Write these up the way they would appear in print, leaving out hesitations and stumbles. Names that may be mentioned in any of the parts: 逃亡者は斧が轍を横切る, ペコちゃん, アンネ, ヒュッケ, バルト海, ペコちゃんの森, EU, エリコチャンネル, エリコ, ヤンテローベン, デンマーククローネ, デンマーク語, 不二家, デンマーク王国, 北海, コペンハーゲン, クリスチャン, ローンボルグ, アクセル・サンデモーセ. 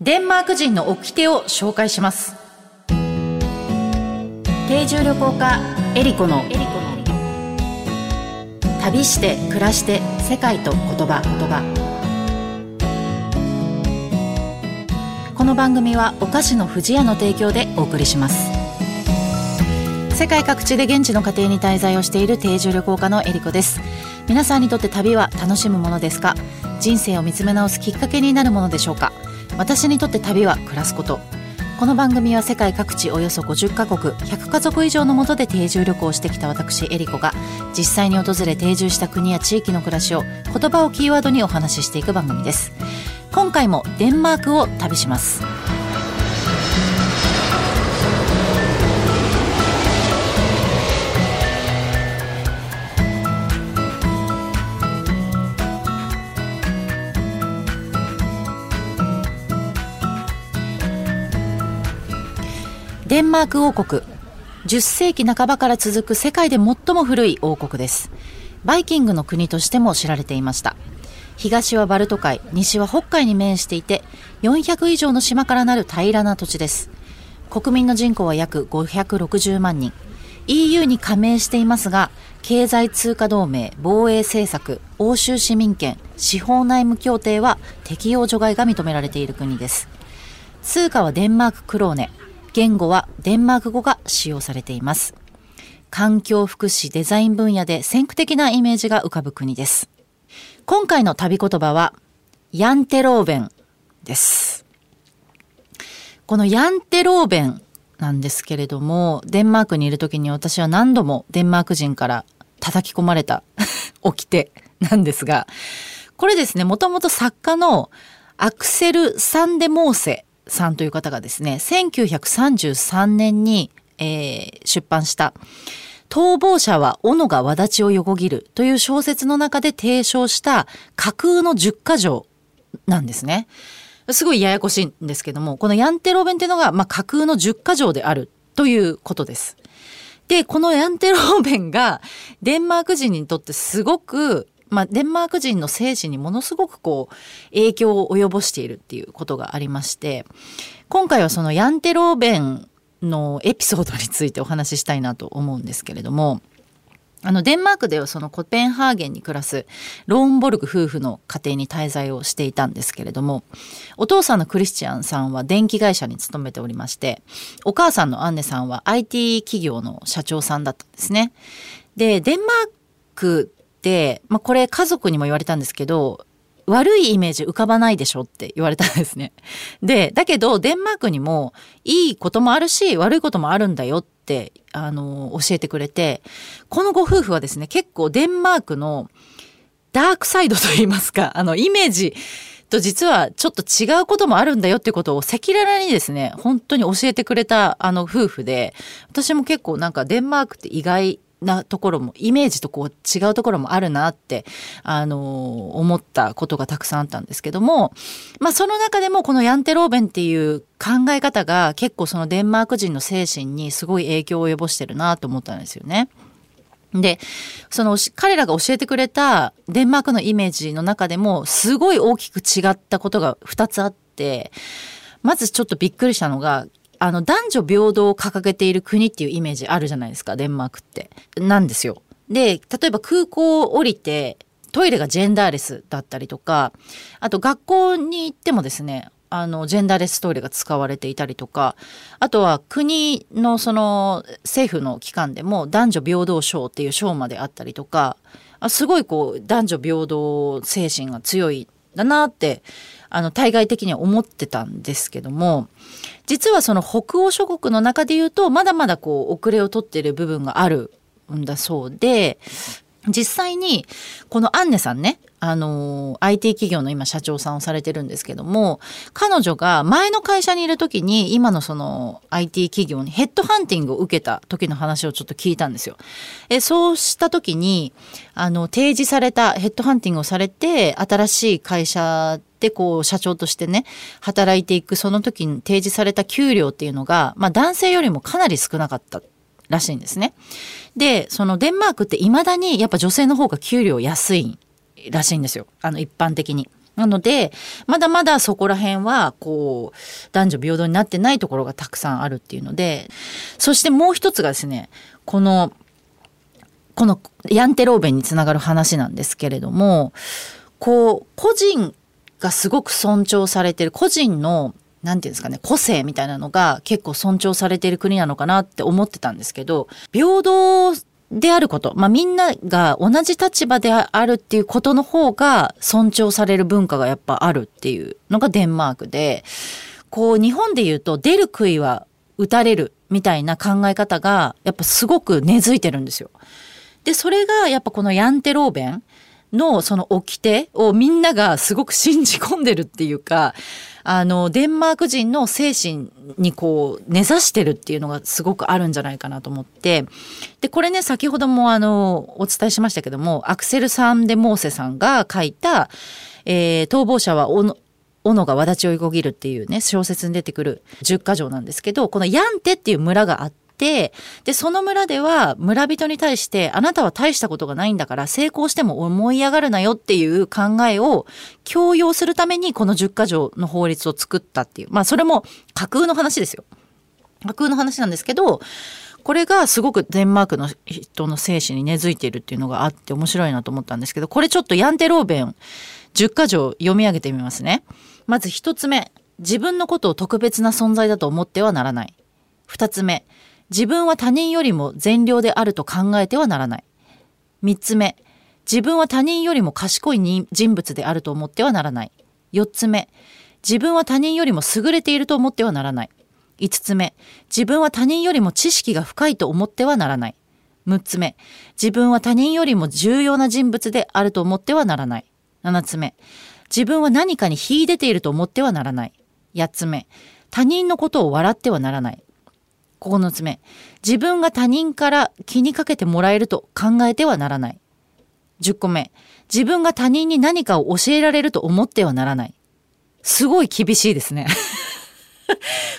デンマーク人の掟を紹介します。定住旅行家エリコの旅して暮らして世界と言葉この番組はお菓子の不二家の提供でお送りします。世界各地で現地の家庭に滞在をしている定住旅行家のエリコです。皆さんにとって旅は楽しむものですか？人生を見つめ直すきっかけになるものでしょうか？私にとって旅は暮らすこと。この番組は世界各地およそ50カ国100家族以上の下で定住旅行をしてきた私エリコが実際に訪れ定住した国や地域の暮らしを言葉をキーワードにお話ししていく番組です。今回もデンマークを旅します。デンマーク王国、10世紀半ばから続く世界で最も古い王国です。バイキングの国としても知られていました。東はバルト海、西は北海に面していて、400以上の島からなる平らな土地です。国民の人口は約560万人。EU に加盟していますが、経済通貨同盟、防衛政策、欧州市民権、司法内務協定は適用除外が認められている国です。通貨はデンマーククローネ、言語はデンマーク語が使用されています。環境、福祉、デザイン分野で先駆的なイメージが浮かぶ国です。今回の旅言葉はヤンテローベンです。このヤンテローベンなんですけれども、デンマークにいる時に私は何度もデンマーク人から叩き込まれた掟なんですが、これですね、もともと作家のアクセル・サンデモーセさんという方がですね、1933年に、出版した逃亡者は斧が轍を横切るという小説の中で提唱した架空の10か条なんですね。すごいややこしいんですけども、このヤンテローベンっていうのが、架空の10か条であるということです。で、このヤンテローベンがデンマーク人にとってすごく、デンマーク人の精神にものすごく影響を及ぼしているっていうことがありまして、今回はそのヤンテローベンのエピソードについてお話ししたいなと思うんですけれども、デンマークではそのコペンハーゲンに暮らすローンボルグ夫婦の家庭に滞在をしていたんですけれども、お父さんのクリスチャンさんは電気会社に勤めておりまして、お母さんのアンネさんは IT 企業の社長さんだったんですね。で、デンマークって、これ家族にも言われたんですけど、悪いイメージ浮かばないでしょって言われたんですね。で、だけどデンマークにもいいこともあるし悪いこともあるんだよって教えてくれて、このご夫婦はですね、結構デンマークのダークサイドといいますか、イメージと実はちょっと違うこともあるんだよっていうことを赤裸々にですね、本当に教えてくれた夫婦で、私も結構なんかデンマークって意外なところもイメージと違うところもあるなって思ったことがたくさんあったんですけども、その中でもこのヤンテローベンっていう考え方が結構そのデンマーク人の精神にすごい影響を及ぼしてるなと思ったんですよね。で、その彼らが教えてくれたデンマークのイメージの中でもすごい大きく違ったことが2つあって、まずちょっとびっくりしたのが、男女平等を掲げている国っていうイメージあるじゃないですか、デンマークって。なんですよ。で、例えば空港を降りてトイレがジェンダーレスだったりとか、あと学校に行ってもですね、ジェンダーレストイレが使われていたりとか、あとは国のその政府の機関でも男女平等賞っていう賞まであったりとか、すごい男女平等精神が強いだなって対外的には思ってたんですけども、実はその北欧諸国の中で言うとまだまだ遅れを取っている部分があるんだそうで、実際にこのアンネさんね、IT 企業の今社長さんをされてるんですけども、彼女が前の会社にいる時に今のその IT 企業にヘッドハンティングを受けた時の話をちょっと聞いたんですよ。そうした時に提示されたヘッドハンティングをされて、新しい会社で社長としてね働いていく、その時に提示された給料っていうのが、男性よりもかなり少なかったらしいんですね。で、そのデンマークって未だにやっぱ女性の方が給料安いらしいんですよ。一般的に。なのでまだまだそこら辺はこう男女平等になってないところがたくさんあるっていうので、そしてもう一つがですね、このヤンテローベンにつながる話なんですけれども、こう個人がすごく尊重されてる、個人のなんていうんですかね、個性みたいなのが結構尊重されている国なのかなって思ってたんですけど、平等であること、みんなが同じ立場であるっていうことの方が尊重される文化がやっぱあるっていうのがデンマークで、こう日本で言うと出る杭は打たれるみたいな考え方がやっぱすごく根付いてるんですよ。でそれがやっぱこのヤンテローベンのその掟をみんながすごく信じ込んでるっていうか、デンマーク人の精神にこう根ざしてるっていうのがすごくあるんじゃないかなと思って、でこれね先ほどもお伝えしましたけども、アクセル・サンデ・モーセさんが書いた、逃亡者は斧が轍を横切るっていうね小説に出てくる10か条なんですけど、このヤンテっていう村があって、でその村では村人に対して、あなたは大したことがないんだから成功しても思い上がるなよっていう考えを強要するためにこの10か条の法律を作ったっていう、それも架空の話ですよ。架空の話なんですけど、これがすごくデンマークの人の精神に根付いているっていうのがあって面白いなと思ったんですけど、これちょっとヤンテローベン10か条読み上げてみますね。まず1つ目、自分のことを特別な存在だと思ってはならない。2つ目、自分は他人よりも善良であると考えてはならない。3つ目、自分は他人よりも賢い人物であると思ってはならない。4つ目、自分は他人よりも優れていると思ってはならない。5つ目、自分は他人よりも知識が深いと思ってはならない。6つ目、自分は他人よりも重要な人物であると思ってはならない。7つ目、自分は何かに秀でていると思ってはならない。8つ目、他人のことを笑ってはならない。9つ目、自分が他人から気にかけてもらえると考えてはならない。10個目、自分が他人に何かを教えられると思ってはならない。すごい厳しいですね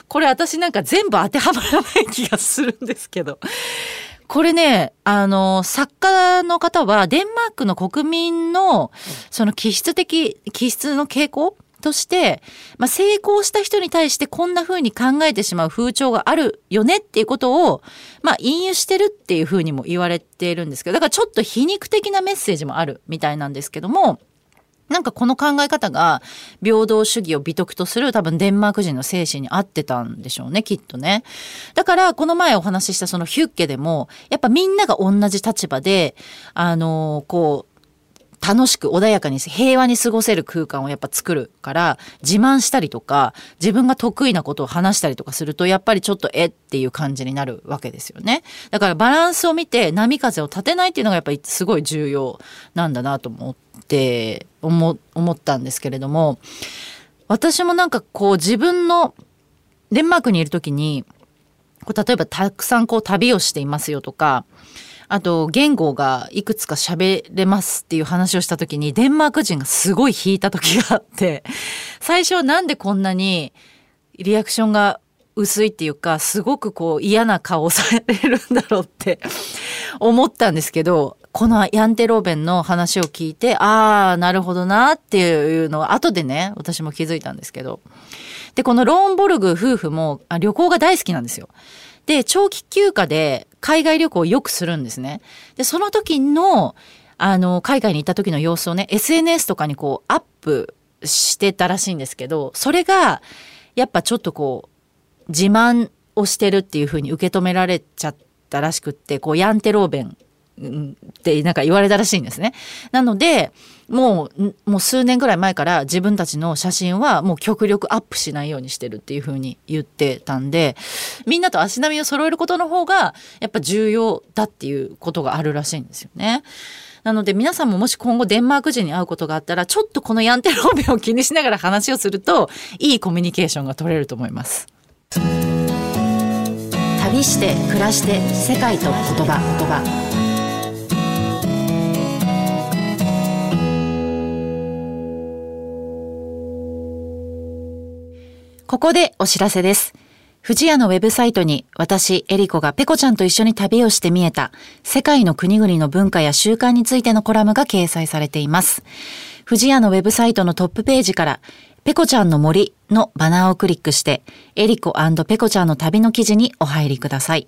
これ私なんか全部当てはまらない気がするんですけど、これね作家の方はデンマークの国民のその気質の傾向として、成功した人に対してこんな風に考えてしまう風潮があるよねっていうことを、引用してるっていう風にも言われているんですけど、だからちょっと皮肉的なメッセージもあるみたいなんですけども、なんかこの考え方が平等主義を美徳とする多分デンマーク人の精神に合ってたんでしょうね、きっとね。だからこの前お話ししたそのヒュッケでも、やっぱみんなが同じ立場で、こう、楽しく穏やかに平和に過ごせる空間をやっぱ作るから、自慢したりとか自分が得意なことを話したりとかするとやっぱりちょっとっていう感じになるわけですよね。だからバランスを見て波風を立てないっていうのがやっぱりすごい重要なんだなと思ったんですけれども、私もなんかこう自分のデンマークにいる時に例えばたくさんこう旅をしていますよとか、あと言語がいくつか喋れますっていう話をした時にデンマーク人がすごい引いた時があって、最初なんでこんなにリアクションが薄いっていうか、すごくこう嫌な顔をされるんだろうって思ったんですけど、このヤンテローベンの話を聞いて、ああなるほどなっていうのを後でね私も気づいたんですけど、でこのローンボルグ夫婦も旅行が大好きなんですよ。で長期休暇で海外旅行をよくするんですね。でその時の海外に行った時の様子をね SNS とかにこうアップしてたらしいんですけど、それがやっぱちょっとこう自慢をしてるっていう風に受け止められちゃったらしくって、こうヤンテローベンってなんか言われたらしいんですね。なのでもう数年ぐらい前から自分たちの写真はもう極力アップしないようにしてるっていう風に言ってたんで、みんなと足並みを揃えることの方がやっぱ重要だっていうことがあるらしいんですよね。なので皆さんももし今後デンマーク人に会うことがあったら、ちょっとこのヤンテローベンを気にしながら話をするといいコミュニケーションが取れると思います。旅して暮らして世界と言葉ここでお知らせです。富士屋のウェブサイトに私、エリコがペコちゃんと一緒に旅をして見えた世界の国々の文化や習慣についてのコラムが掲載されています。富士屋のウェブサイトのトップページからペコちゃんの森のバナーをクリックしてエリコ&ペコちゃんの旅の記事にお入りください。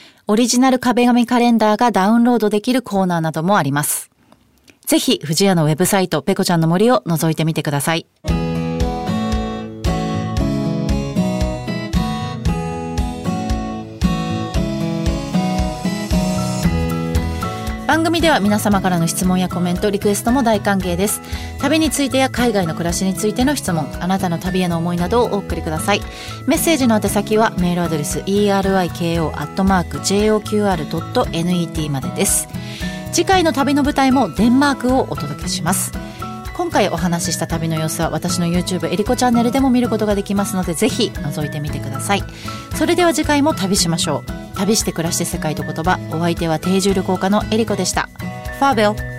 オリジナル壁紙カレンダーがダウンロードできるコーナーなどもあります。ぜひ、富士屋のウェブサイト、ペコちゃんの森を覗いてみてください。番組では皆様からの質問やコメント、リクエストも大歓迎です。旅についてや海外の暮らしについての質問、あなたの旅への思いなどをお送りください。メッセージの宛先はメールアドレス eriko@joqr.net までです。次回の旅の舞台もデンマークをお届けします。今回お話しした旅の様子は私の YouTube エリコチャンネルでも見ることができますので、ぜひ覗いてみてください。それでは次回も旅しましょう。旅して暮らして世界と言葉、お相手は定住旅行家のエリコでした。ファーベル。